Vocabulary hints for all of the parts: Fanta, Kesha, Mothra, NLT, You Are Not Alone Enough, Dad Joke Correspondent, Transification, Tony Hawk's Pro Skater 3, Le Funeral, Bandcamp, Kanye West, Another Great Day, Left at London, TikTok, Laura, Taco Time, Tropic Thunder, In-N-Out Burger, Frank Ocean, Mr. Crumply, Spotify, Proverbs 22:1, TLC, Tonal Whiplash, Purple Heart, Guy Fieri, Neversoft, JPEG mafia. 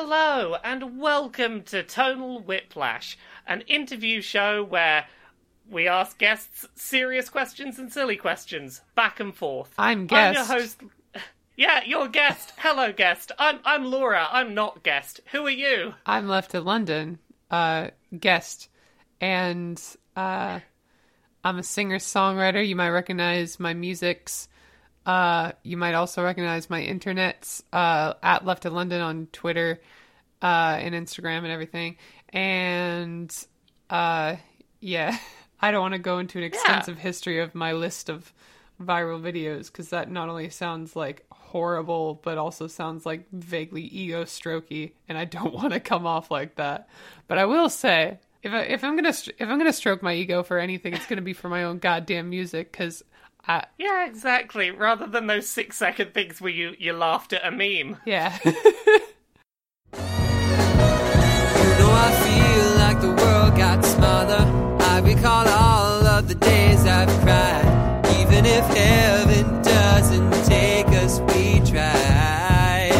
Hello and welcome to Tonal Whiplash, an interview show where we ask guests serious questions and silly questions, back and forth. I'm your host. Yeah, you're guest. Hello, guest. I'm Laura. I'm not guest. Who are you? I'm Left at London, guest, and I'm a singer-songwriter. You might recognize my music's. You might also recognize my internets, at Left at London on Twitter, and Instagram and everything. And, yeah, I don't want to go into an extensive history of my list of viral videos, because that not only sounds like horrible, but also sounds like vaguely ego-strokey, and I don't want to come off like that. But I will say, if I'm gonna stroke my ego for anything, it's gonna be for my own goddamn music, because yeah, exactly. Rather than those 6-second things where you laughed at a meme. Yeah. Though I feel like the world got smaller, I recall all of the days I've cried. Even if heaven doesn't take us, we try.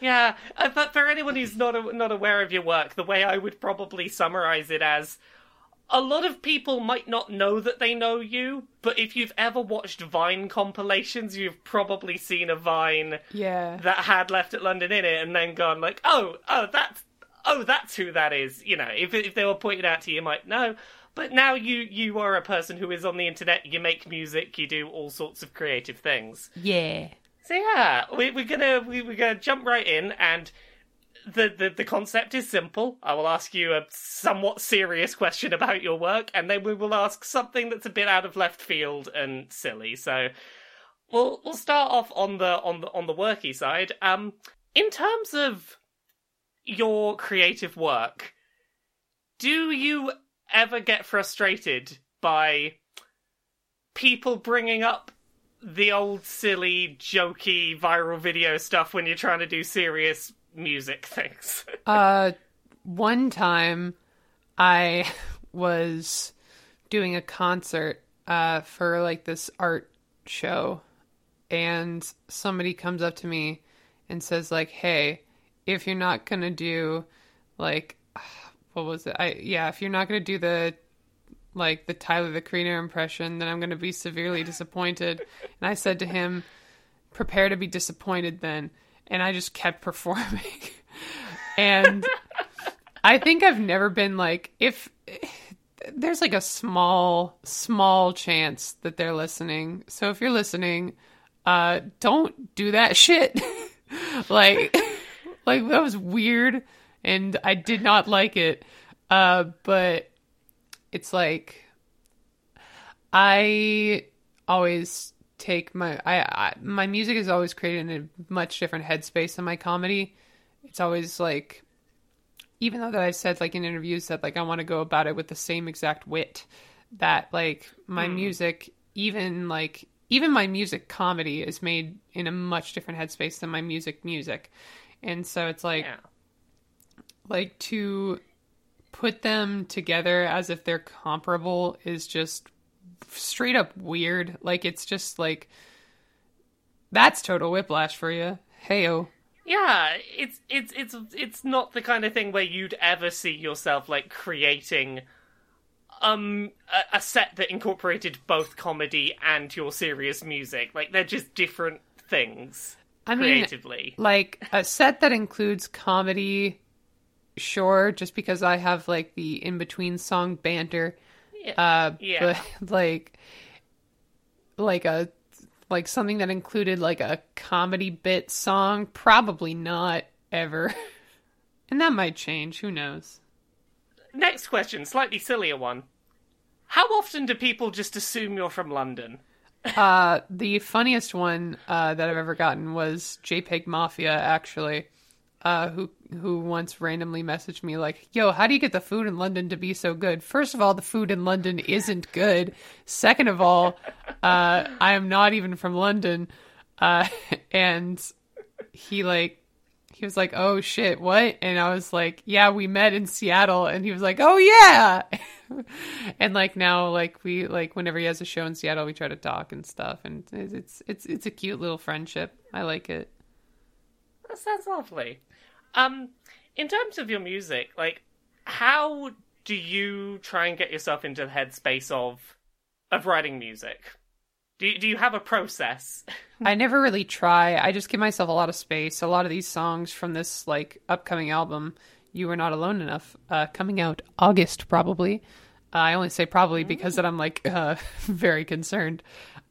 Yeah, but for anyone who's not aware of your work, the way I would probably summarize it as, a lot of people might not know that they know you, but if you've ever watched Vine compilations, you've probably seen a Vine that had Left at London in it and then gone like, that's who that is. You know, if they were pointed out to you, you might know. But now you are a person who is on the internet, you make music, you do all sorts of creative things. Yeah. So yeah, we're gonna jump right in, and The concept is simple. I will ask you a somewhat serious question about your work, and then we will ask something that's a bit out of left field and silly. So we'll start off on the worky side. In terms of your creative work, do you ever get frustrated by people bringing up the old silly, jokey, viral video stuff when you're trying to do serious music things? One time I was doing a concert for like this art show, and somebody comes up to me and says like, hey, if you're not gonna do like, what was it, if you're not gonna do the Tyler the Creator impression, then I'm gonna be severely disappointed. And I said to him, prepare to be disappointed then. And I just kept performing. And I think I've never been like, if there's like a small chance that they're listening. So if you're listening, don't do that shit. like that was weird and I did not like it. But it's like, I always take my music is always created in a much different headspace than my comedy. It's always like, even though that I've said like in interviews that like I want to go about it with the same exact wit, that like my music, even my music comedy is made in a much different headspace than my music. And so it's like, like to put them together as if they're comparable is just straight up weird. Like, it's just like, that's total whiplash for you. Heyo. Yeah, it's not the kind of thing where you'd ever see yourself like creating a set that incorporated both comedy and your serious music. Like, they're just different things. I mean, creatively, like a set that includes comedy, sure, just because I have like the in between song banter. But like something that included like a comedy bit song, probably not ever. And that might change, who knows. Next question, slightly sillier one. How often do people just assume you're from London? The funniest one that I've ever gotten was JPEG Mafia, actually, who once randomly messaged me like, yo, how do you get the food in London to be so good? First of all, the food in London isn't good. Second of all, I am not even from London. And he was like, oh shit, what? And I was like, yeah, we met in Seattle. And he was like, oh yeah. And like, now, like we, like whenever he has a show in Seattle, we try to talk and stuff. And it's a cute little friendship. I like it. That sounds lovely. In terms of your music, like, how do you try and get yourself into the headspace of writing music? Do you have a process? I never really try. I just give myself a lot of space. A lot of these songs from this, like, upcoming album, You Are Not Alone Enough, coming out August, probably. I only say probably because then I'm, like, very concerned.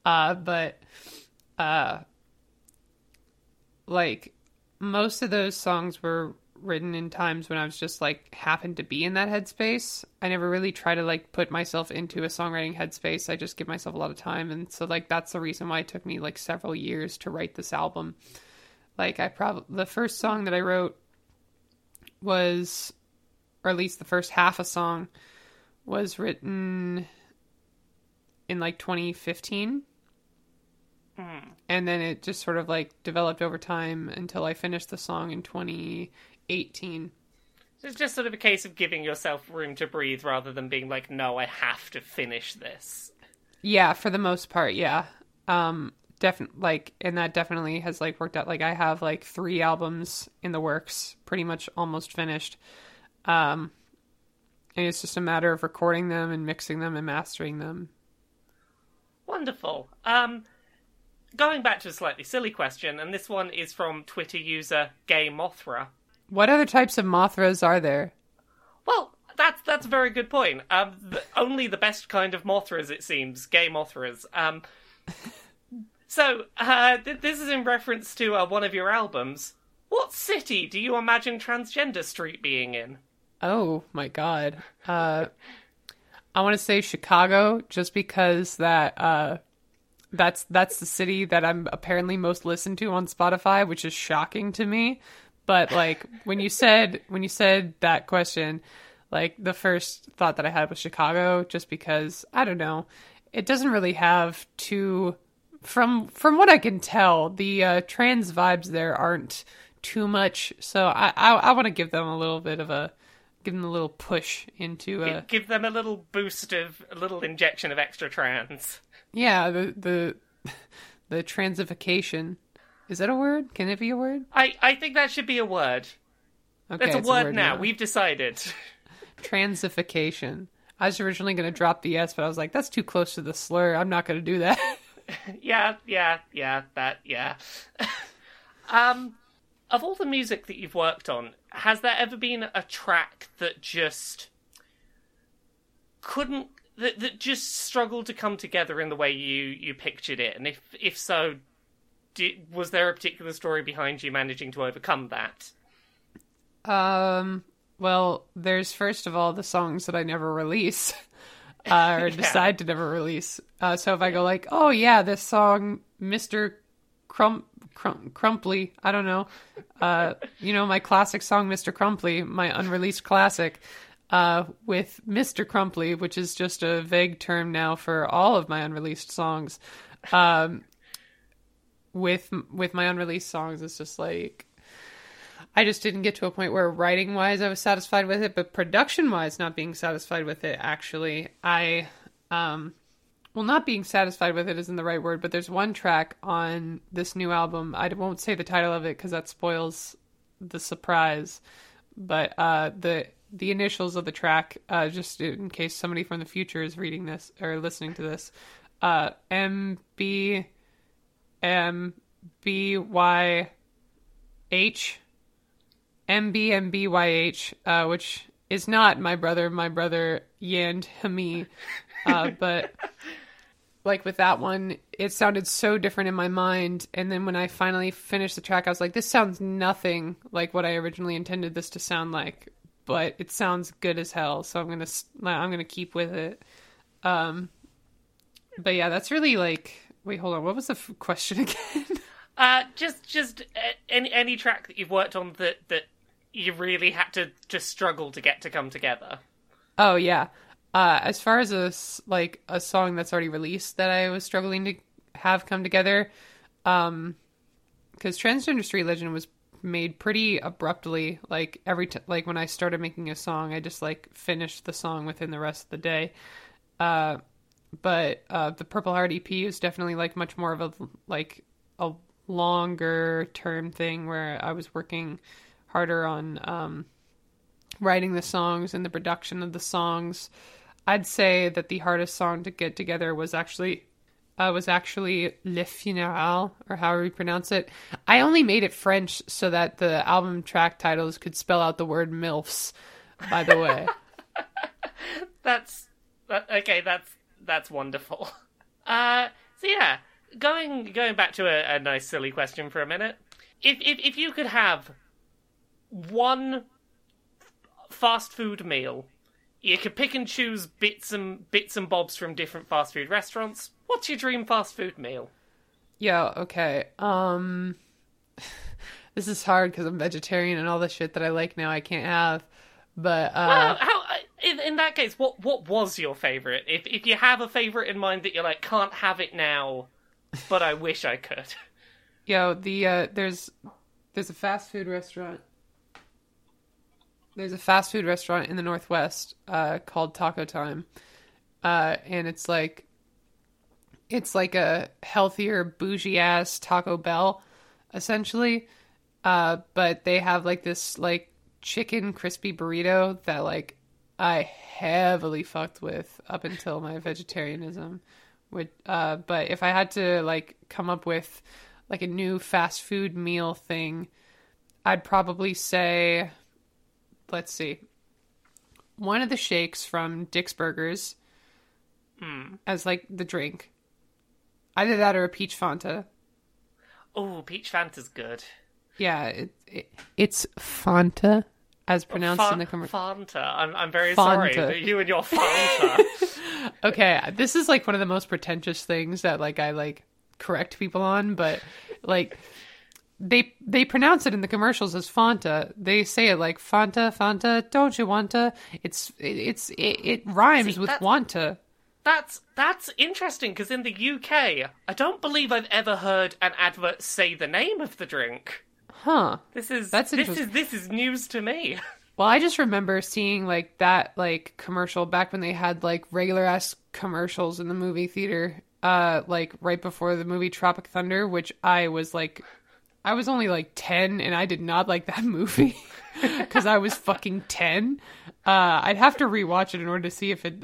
But most of those songs were written in times when I was just, like, happened to be in that headspace. I never really try to, like, put myself into a songwriting headspace. I just give myself a lot of time. And so, like, that's the reason why it took me, like, several years to write this album. Like, the first song that I wrote was, or at least the first half a song, was written in, like, 2015. And then it just sort of, like, developed over time until I finished the song in 2018. So it's just sort of a case of giving yourself room to breathe rather than being like, no, I have to finish this. Yeah, for the most part, yeah. And that definitely has, like, worked out. Like, I have, like, 3 albums in the works, pretty much almost finished. And it's just a matter of recording them and mixing them and mastering them. Wonderful. Going back to a slightly silly question, and this one is from Twitter user Gay Mothra. What other types of Mothras are there? Well, that's a very good point. Only the best kind of Mothras, it seems. Gay Mothras. This is in reference to one of your albums. What city do you imagine Transgender Street being in? Oh, my God. I want to say Chicago, just because that... That's the city that I'm apparently most listened to on Spotify, which is shocking to me. But, like, when you said that question, like, the first thought that I had was Chicago, just because, I don't know, it doesn't really have too, from what I can tell, the trans vibes there aren't too much. So I want to give them a little bit of a. Give them a little push into a... Give them a little boost of... A little injection of extra trans. Yeah, the transification. Is that a word? Can it be a word? I think that should be a word. Okay, that's a word now. We've decided. Transification. I was originally going to drop the S, but I was like, that's too close to the slur. I'm not going to do that. Yeah. Of all the music that you've worked on, has there ever been a track that just couldn't... That just struggled to come together in the way you pictured it? And if so, was there a particular story behind you managing to overcome that? Well, there's, first of all, the songs that I never release, or decide to never release. So if I go like, oh yeah, this song, Mr. Crumply, I don't know, my classic song Mr. Crumply, my unreleased classic, with Mr. Crumply, which is just a vague term now for all of my unreleased songs, with my unreleased songs, it's just like, I just didn't get to a point where writing wise I was satisfied with it, but production wise not being satisfied with it. Actually, I well, not being satisfied with it isn't the right word, but there's one track on this new album. I won't say the title of it because that spoils the surprise. But the initials of the track, just in case somebody from the future is reading this or listening to this, MBMBYH, which is not my brother Yand Hami, but. Like, with that one, it sounded so different in my mind. And then when I finally finished the track, I was like, this sounds nothing like what I originally intended this to sound like, but it sounds good as hell. So I'm going to keep with it. But yeah, that's really like, wait, hold on. What was the question again? Any track that you've worked on that you really had to just struggle to get to come together. Oh yeah. As far as a song that's already released that I was struggling to have come together, because Transgender Street Legend was made pretty abruptly. Like when I started making a song, I just like finished the song within the rest of the day. But the Purple Heart EP is definitely like much more of a longer term thing where I was working harder on writing the songs and the production of the songs. I'd say that the hardest song to get together was actually Le Funeral, or however you pronounce it. I only made it French so that the album track titles could spell out the word MILFs, by the way. That's wonderful. So yeah, going back to a nice silly question for a minute. If you could have one fast food meal, you could pick and choose bits and bobs from different fast food restaurants. What's your dream fast food meal? Yeah, okay. This is hard because I'm vegetarian and all the shit that I like now I can't have. But in that case, what was your favorite? If you have a favorite in mind that you're like, can't have it now, but I wish I could. Yo, there's a fast food restaurant. There's a fast food restaurant in the Northwest called Taco Time, and it's like a healthier, bougie-ass Taco Bell, essentially. But they have like this like chicken crispy burrito that like I heavily fucked with up until my vegetarianism. But if I had to like come up with like a new fast food meal thing, I'd probably say, let's see, one of the shakes from Dick's Burgers as like the drink. Either that or a peach Fanta. Oh, peach Fanta's good. Yeah, it's Fanta, as pronounced in the commercial. Fanta. I'm very Fanta. Sorry that you and your Fanta. Okay, this is like one of the most pretentious things that like I like correct people on, but like they pronounce it in the commercials as Fanta. They say it like Fanta, Fanta. Don't you wanta? It rhymes with wanta. That's interesting, because in the UK, I don't believe I've ever heard an advert say the name of the drink. Huh. This is news to me. Well, I just remember seeing like that like commercial back when they had like regular ass commercials in the movie theater, like right before the movie Tropic Thunder, which I was only like 10 and I did not like that movie because I was fucking 10. I'd have to rewatch it in order to see if it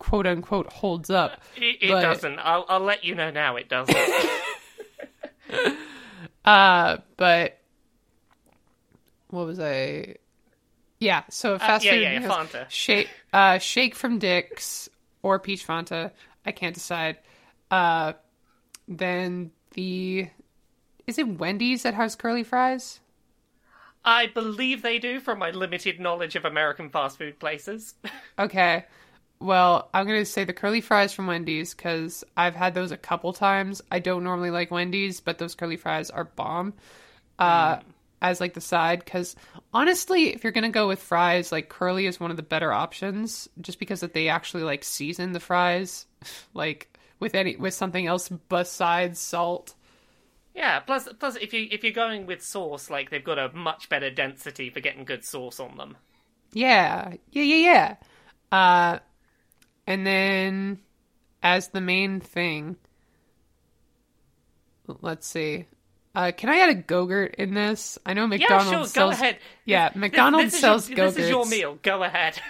quote unquote holds up. It doesn't. I'll let you know now it doesn't. But what was I? Yeah, so fast food. Fanta. Shake from Dick's or peach Fanta. I can't decide. Then is it Wendy's that has curly fries? I believe they do, from my limited knowledge of American fast food places. Okay. Well, I'm going to say the curly fries from Wendy's, because I've had those a couple times. I don't normally like Wendy's, but those curly fries are bomb as like the side. Because honestly, if you're going to go with fries, like curly is one of the better options, just because that they actually like season the fries like with something else besides salt. Yeah. Plus, if you're going with sauce, like they've got a much better density for getting good sauce on them. Yeah. And then, as the main thing, let's see. Can I add a Go-Gurt in this? I know McDonald's sells... go ahead. Yeah, McDonald's sells Go-Gurts. This is your meal. Go ahead.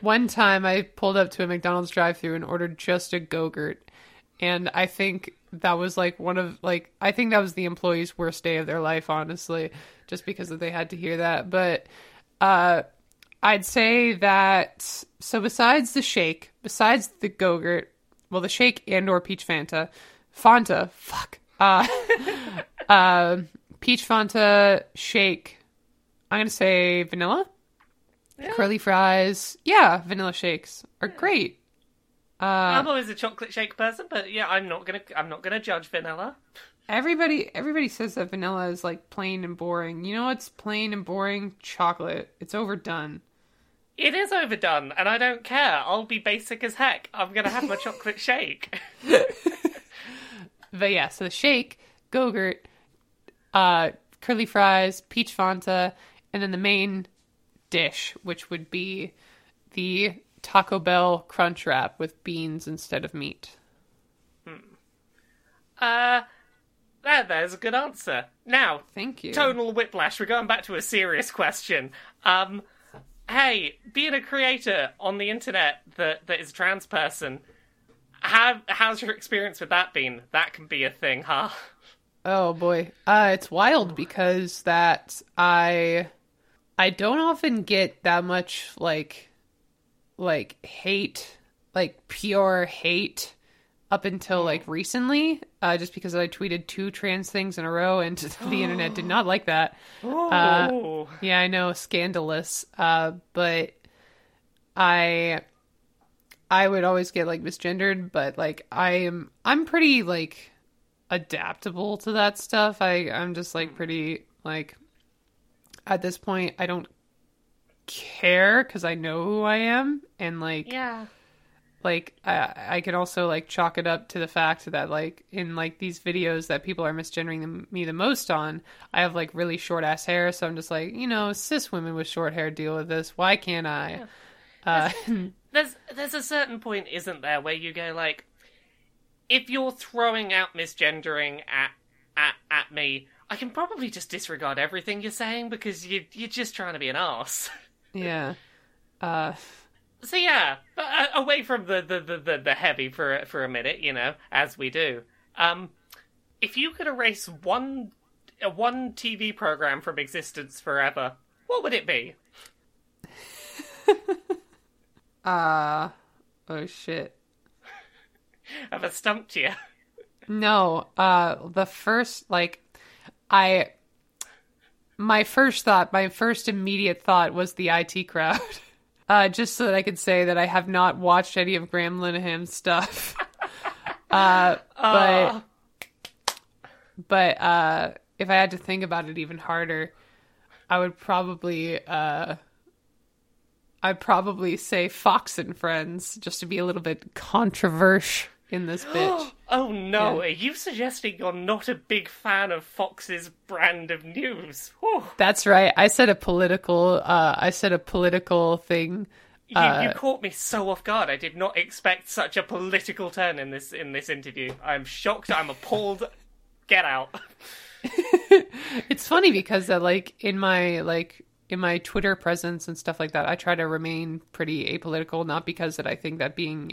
One time, I pulled up to a McDonald's drive-thru and ordered just a Go-Gurt. And I think that was, like, I think that was the employee's worst day of their life, honestly. Just because they had to hear that. But, I'd say that, so besides the shake, besides the Go-Gurt, well, the shake and or peach Fanta, fuck, peach Fanta, shake, I'm going to say vanilla, curly fries, vanilla shakes are great. I'm always a chocolate shake person, but yeah, I'm not going to judge vanilla. Everybody says that vanilla is like plain and boring. You know what's plain and boring? Chocolate. It's overdone. It is overdone, and I don't care. I'll be basic as heck. I'm going to have my chocolate shake. But yeah, so the shake, Go-Gurt, curly fries, peach Fanta, and then the main dish, which would be the Taco Bell crunch wrap with beans instead of meat. There's a good answer. Now, thank you. Tonal Whiplash, we're going back to a serious question. Hey, being a creator on the internet that is a trans person, how's your experience with that been? That can be a thing, huh? Oh boy, it's wild because that I don't often get that much like hate, like pure hate, up until like recently, just because I tweeted 2 trans things in a row and the internet did not like that. Yeah, I know, scandalous. But I would always get like misgendered, but like I'm pretty like adaptable to that stuff. I'm just like pretty like, at this point I don't care because I know who I am, and like yeah. Like, I can also, like, chalk it up to the fact that, like, in, like, these videos that people are misgendering me the most on, I have, like, really short-ass hair, so I'm just like, you know, cis women with short hair deal with this. Why can't I? Yeah. There's a certain point, isn't there, where you go, like, if you're throwing out misgendering at me, I can probably just disregard everything you're saying because you're just trying to be an arse. Yeah. So yeah, away from the heavy for a minute, you know, as we do. If you could erase one TV program from existence forever, what would it be? Oh shit. Have I stumped you? No, the first, like, my first immediate thought was the IT Crowd. Just so that I could say that I have not watched any of Graham Linehan's stuff. But if I had to think about it even harder, I would probably I'd probably say Fox and Friends, just to be a little bit controversial in this bitch. Oh no, yeah. Are you suggesting you're not a big fan of Fox's brand of news? Whew. That's right. I said a political thing. You caught me so off guard. I did not expect such a political turn in this interview. I'm shocked. I'm appalled. Get out. It's funny because in my Twitter presence and stuff like that, I try to remain pretty apolitical, not because I think being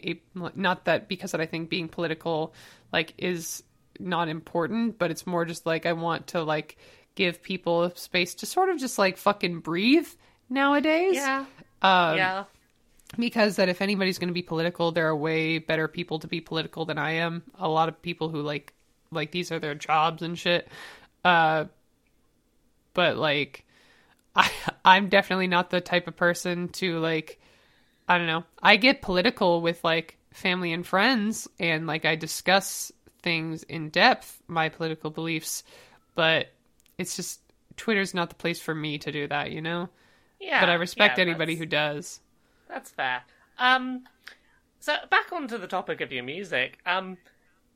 political like is not important, but it's more just like I want to like give people space to sort of just like fucking breathe nowadays. Yeah. Yeah. Because that if anybody's going to be political, there are way better people to be political than I am. A lot of people who like these are their jobs and shit. But like, I'm definitely not the type of person to, like, I don't know. I get political with, like, family and friends, and, like, I discuss things in depth, my political beliefs, but it's just, Twitter's not the place for me to do that, you know? Yeah. But I respect anybody who does. That's fair. So, back onto the topic of your music,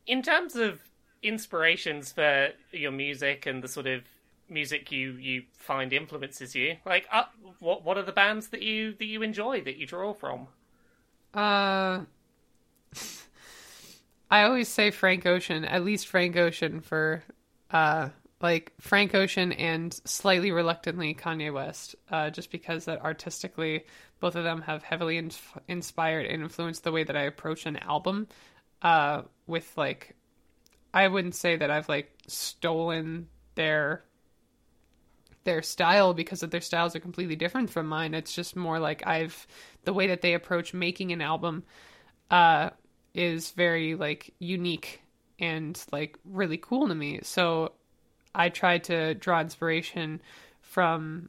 in terms of inspirations for your music and the sort of music you find influences you, like what are the bands that you enjoy, that you draw from? I always say Frank Ocean, at least Frank Ocean, for like Frank Ocean and slightly reluctantly Kanye West, just because that artistically both of them have heavily inspired and influenced the way that I approach an album. With like, I wouldn't say that I've like stolen their style, because their styles are completely different from mine. It's just more like the way that they approach making an album is very like unique and like really cool to me. So I try to draw inspiration from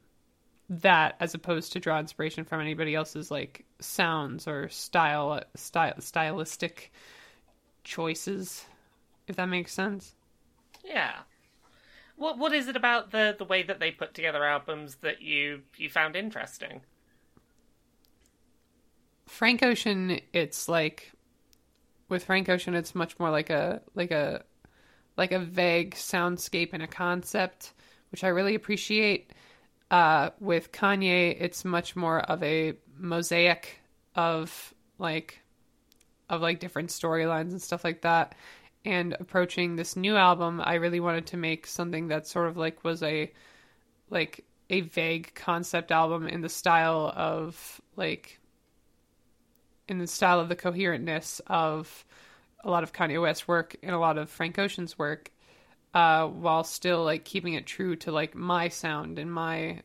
that as opposed to draw inspiration from anybody else's like sounds or stylistic choices, if that makes sense. Yeah. What is it about the way that they put together albums that you found interesting? Frank Ocean, it's like, with Frank Ocean, it's much more like a vague soundscape and a concept, which I really appreciate. With Kanye, it's much more of a mosaic of like different storylines and stuff like that. and approaching this new album, I really wanted to make something that sort of like was a vague concept album in the style of the coherentness of a lot of Kanye West's work and a lot of Frank Ocean's work, while still keeping it true to my sound and my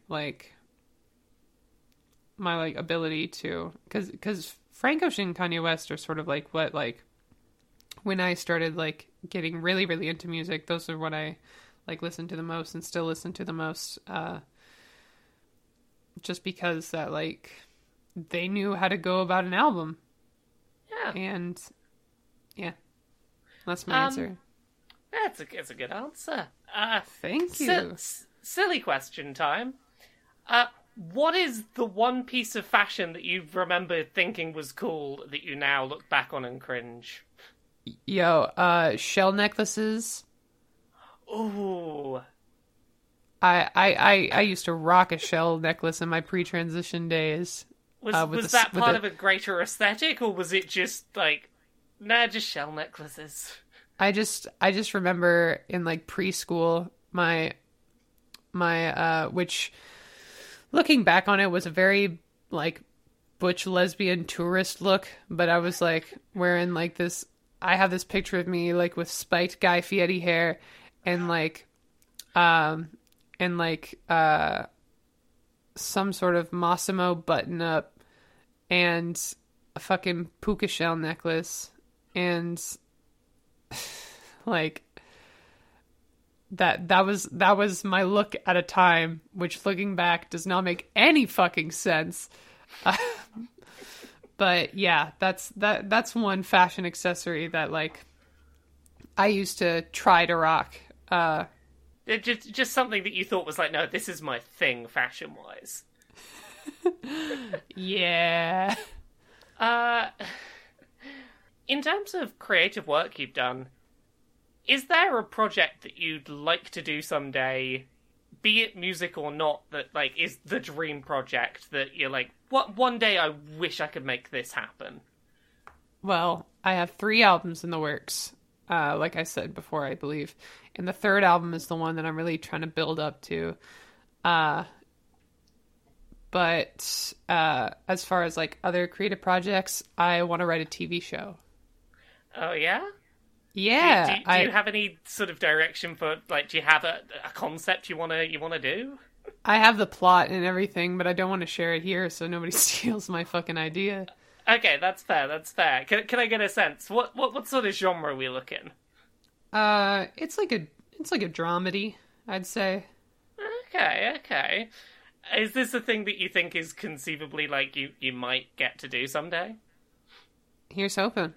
ability to, because Frank Ocean and Kanye West are sort of what when I started getting really, really into music, those are what I listened to the most and still listen to the most, just because that they knew how to go about an album. Yeah. And yeah, that's my answer. That's a good answer. Thank you. Silly question time. What is the one piece of fashion that you remember thinking was cool that you now look back on and cringe? Shell necklaces. Ooh. I used to rock a shell necklace in my pre-transition days. Was that part of a greater aesthetic, or was it just just shell necklaces? I just remember in preschool, my which, looking back on it, was a very butch lesbian tourist look, but I was wearing this. I have this picture of me with spiked Guy Fieri hair and some sort of Massimo button up and a fucking puka shell necklace and that was my look at a time, which looking back does not make any fucking sense. But yeah, that's one fashion accessory that I used to try to rock. Just something that you thought was no, this is my thing fashion wise. Yeah. In terms of creative work you've done, is there a project that you'd like to do someday, be it music or not, that is the dream project that you're what one day I wish I could make this happen? Well, I have 3 albums in the works. Like I said before, I believe. And the third album is the one that I'm really trying to build up to. But as far as other creative projects, I want to write a TV show. Oh, yeah? Yeah. Do you have any sort of direction for, do you have a concept you want to do? I have the plot and everything, but I don't want to share it here so nobody steals my fucking idea. Okay, that's fair. Can I get a sense? What sort of genre are we looking? It's like a dramedy, I'd say. Okay. Is this a thing that you think is conceivably you might get to do someday? Here's hoping.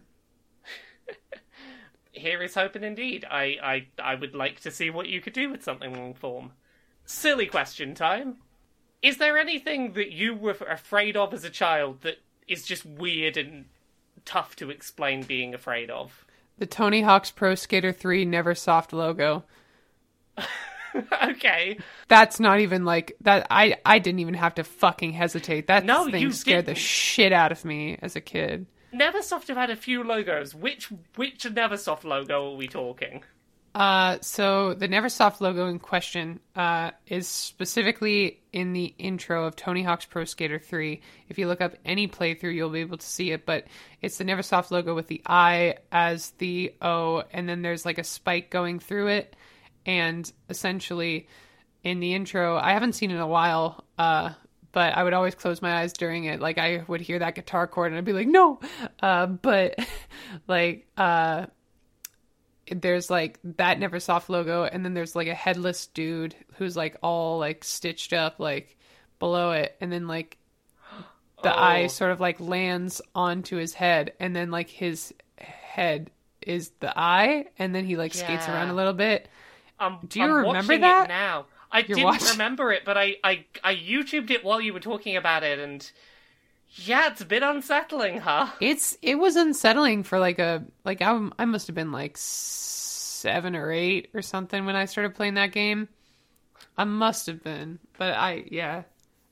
Here is hoping indeed. I would like to see what you could do with something long form. Silly question time. Is there anything that you were afraid of as a child that is just weird and tough to explain being afraid of? The Tony Hawk's Pro Skater 3 Neversoft logo. Okay. That's not even that. I didn't even have to fucking hesitate. That thing scared the shit out of me as a kid. Neversoft have had a few logos. Which Neversoft logo are we talking? So the Neversoft logo in question is specifically in the intro of Tony Hawk's Pro Skater 3. If you look up any playthrough, you'll be able to see it, but it's the Neversoft logo with the I as the O, and then there's a spike going through it. And essentially in the intro, I haven't seen it in a while, but I would always close my eyes during it. I would hear that guitar chord and I'd be no! But there's that Neversoft logo, and then there's a headless dude who's all stitched up below it, and then the eye sort of lands onto his head, and then his head is the eye, and then he skates around a little bit. Do you remember that? It now remember it, but I YouTubed it while you were talking about it, and yeah, it's a bit unsettling, huh? It was unsettling for I must have been 7 or 8 or something when I started playing that game. I must have been, but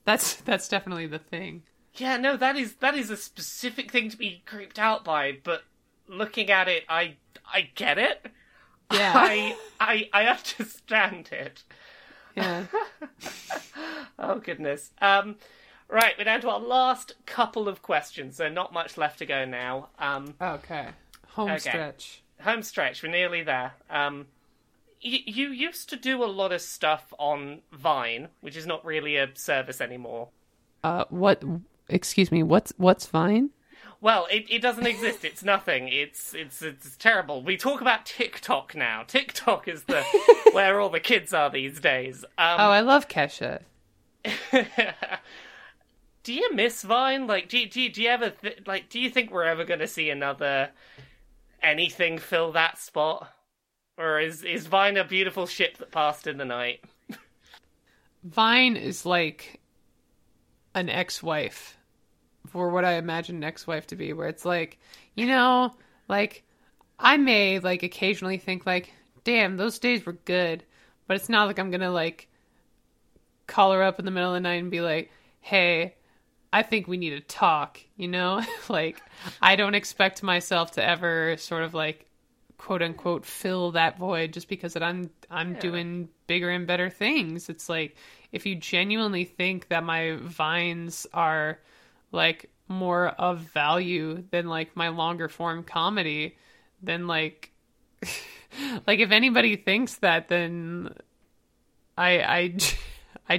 that's definitely the thing. Yeah, no, that is a specific thing to be creeped out by. But looking at it, I I get it. Yeah. I understand it. Yeah. Oh, goodness. Right, we're down to our last couple of questions, so not much left to go now. Okay. Home stretch. Home stretch, we're nearly there. You used to do a lot of stuff on Vine, which is not really a service anymore. Excuse me, what's Vine? Well, it doesn't exist. It's nothing. It's terrible. We talk about TikTok now. TikTok is the where all the kids are these days. I love Kesha. Do you miss Vine? Like, do you ever do you think we're ever going to see another anything fill that spot, or is Vine a beautiful ship that passed in the night? Vine is like an ex-wife. For what I imagine an ex-wife to be, where it's like, you know, like, I may, like, occasionally think, like, damn, those days were good, but it's not like I'm gonna, like, call her up in the middle of the night and be like, hey, I think we need to talk, you know? Like, I don't expect myself to ever sort of, like, quote-unquote fill that void just because that I'm doing bigger and better things. It's like, if you genuinely think that my Vines are like more of value than like my longer form comedy, then like like if anybody thinks that, then I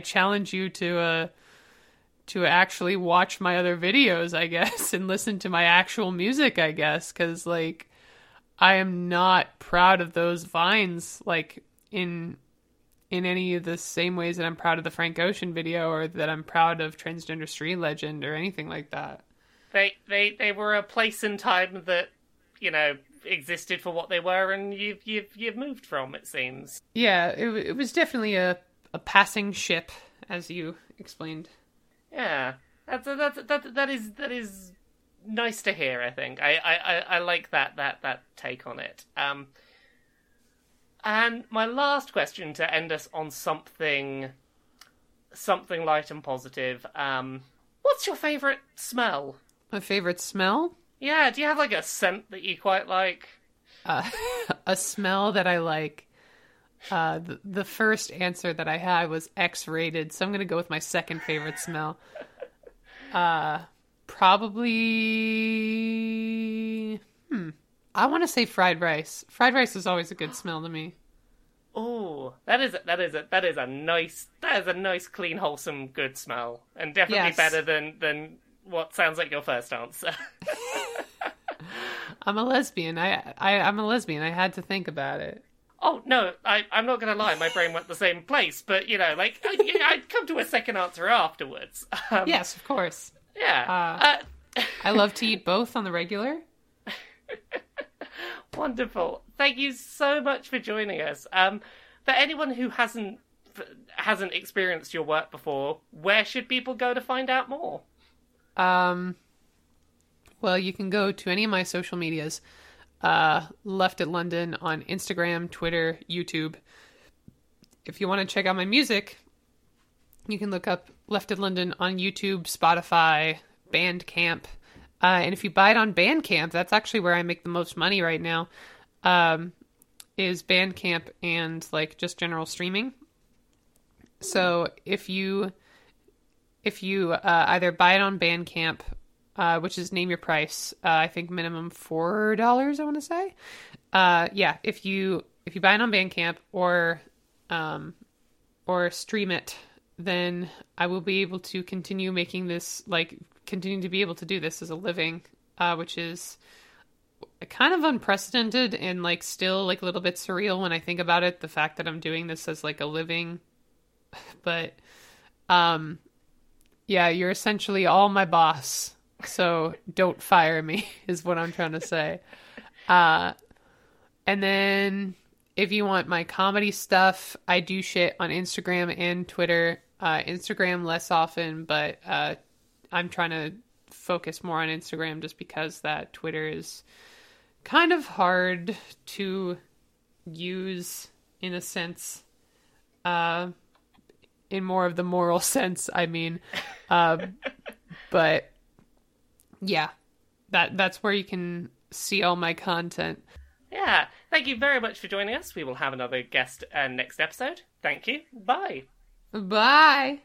challenge you to actually watch my other videos, I guess, and listen to my actual music, I guess, because like I am not proud of those Vines like in any of the same ways that I'm proud of the Frank Ocean video or that I'm proud of Transgender Street Legend or anything like that. They were a place in time that, you know, existed for what they were, and you've moved from, it seems. Yeah, it was definitely a passing ship, as you explained. Yeah, that is nice to hear, I think. I like that take on it. And my last question to end us on something light and positive. What's your favourite smell? My favourite smell? Yeah, do you have like a scent that you quite like? A smell that I like. The first answer that I had was X-rated, so I'm going to go with my second favourite smell. Probably... I want to say fried rice. Fried rice is always a good smell to me. Oh, that is a nice, clean, wholesome, good smell, and definitely better than what sounds like your first answer. I'm a lesbian. I'm a lesbian. I had to think about it. Oh no, I'm not gonna lie. My brain went the same place, but you know, like I'd come to a second answer afterwards. Yes, of course. Yeah. I love to eat both on the regular. Wonderful. Thank you so much for joining us. For anyone who hasn't experienced your work before, where should people go to find out more? Well, you can go to any of my social medias. Left at London on Instagram, Twitter, YouTube. If you want to check out my music, you can look up Left at London on YouTube, Spotify, Bandcamp. And if you buy it on Bandcamp, that's actually where I make the most money right now, is Bandcamp and like just general streaming. So if you either buy it on Bandcamp, which is name your price, I think minimum $4, I want to say. Yeah, if you buy it on Bandcamp or stream it, then I will be able to continue making this like. Continue to be able to do this as a living, which is kind of unprecedented and like still like a little bit surreal when I think about it, the fact that I'm doing this as like a living. But yeah, you're essentially all my boss, so don't fire me is what I'm trying to say. And then if you want my comedy stuff, I do shit on Instagram and Twitter. Instagram less often, but I'm trying to focus more on Instagram just because that Twitter is kind of hard to use in a sense, in more of the moral sense, I mean. But yeah, that's where you can see all my content. Yeah. Thank you very much for joining us. We will have another guest next episode. Thank you. Bye. Bye.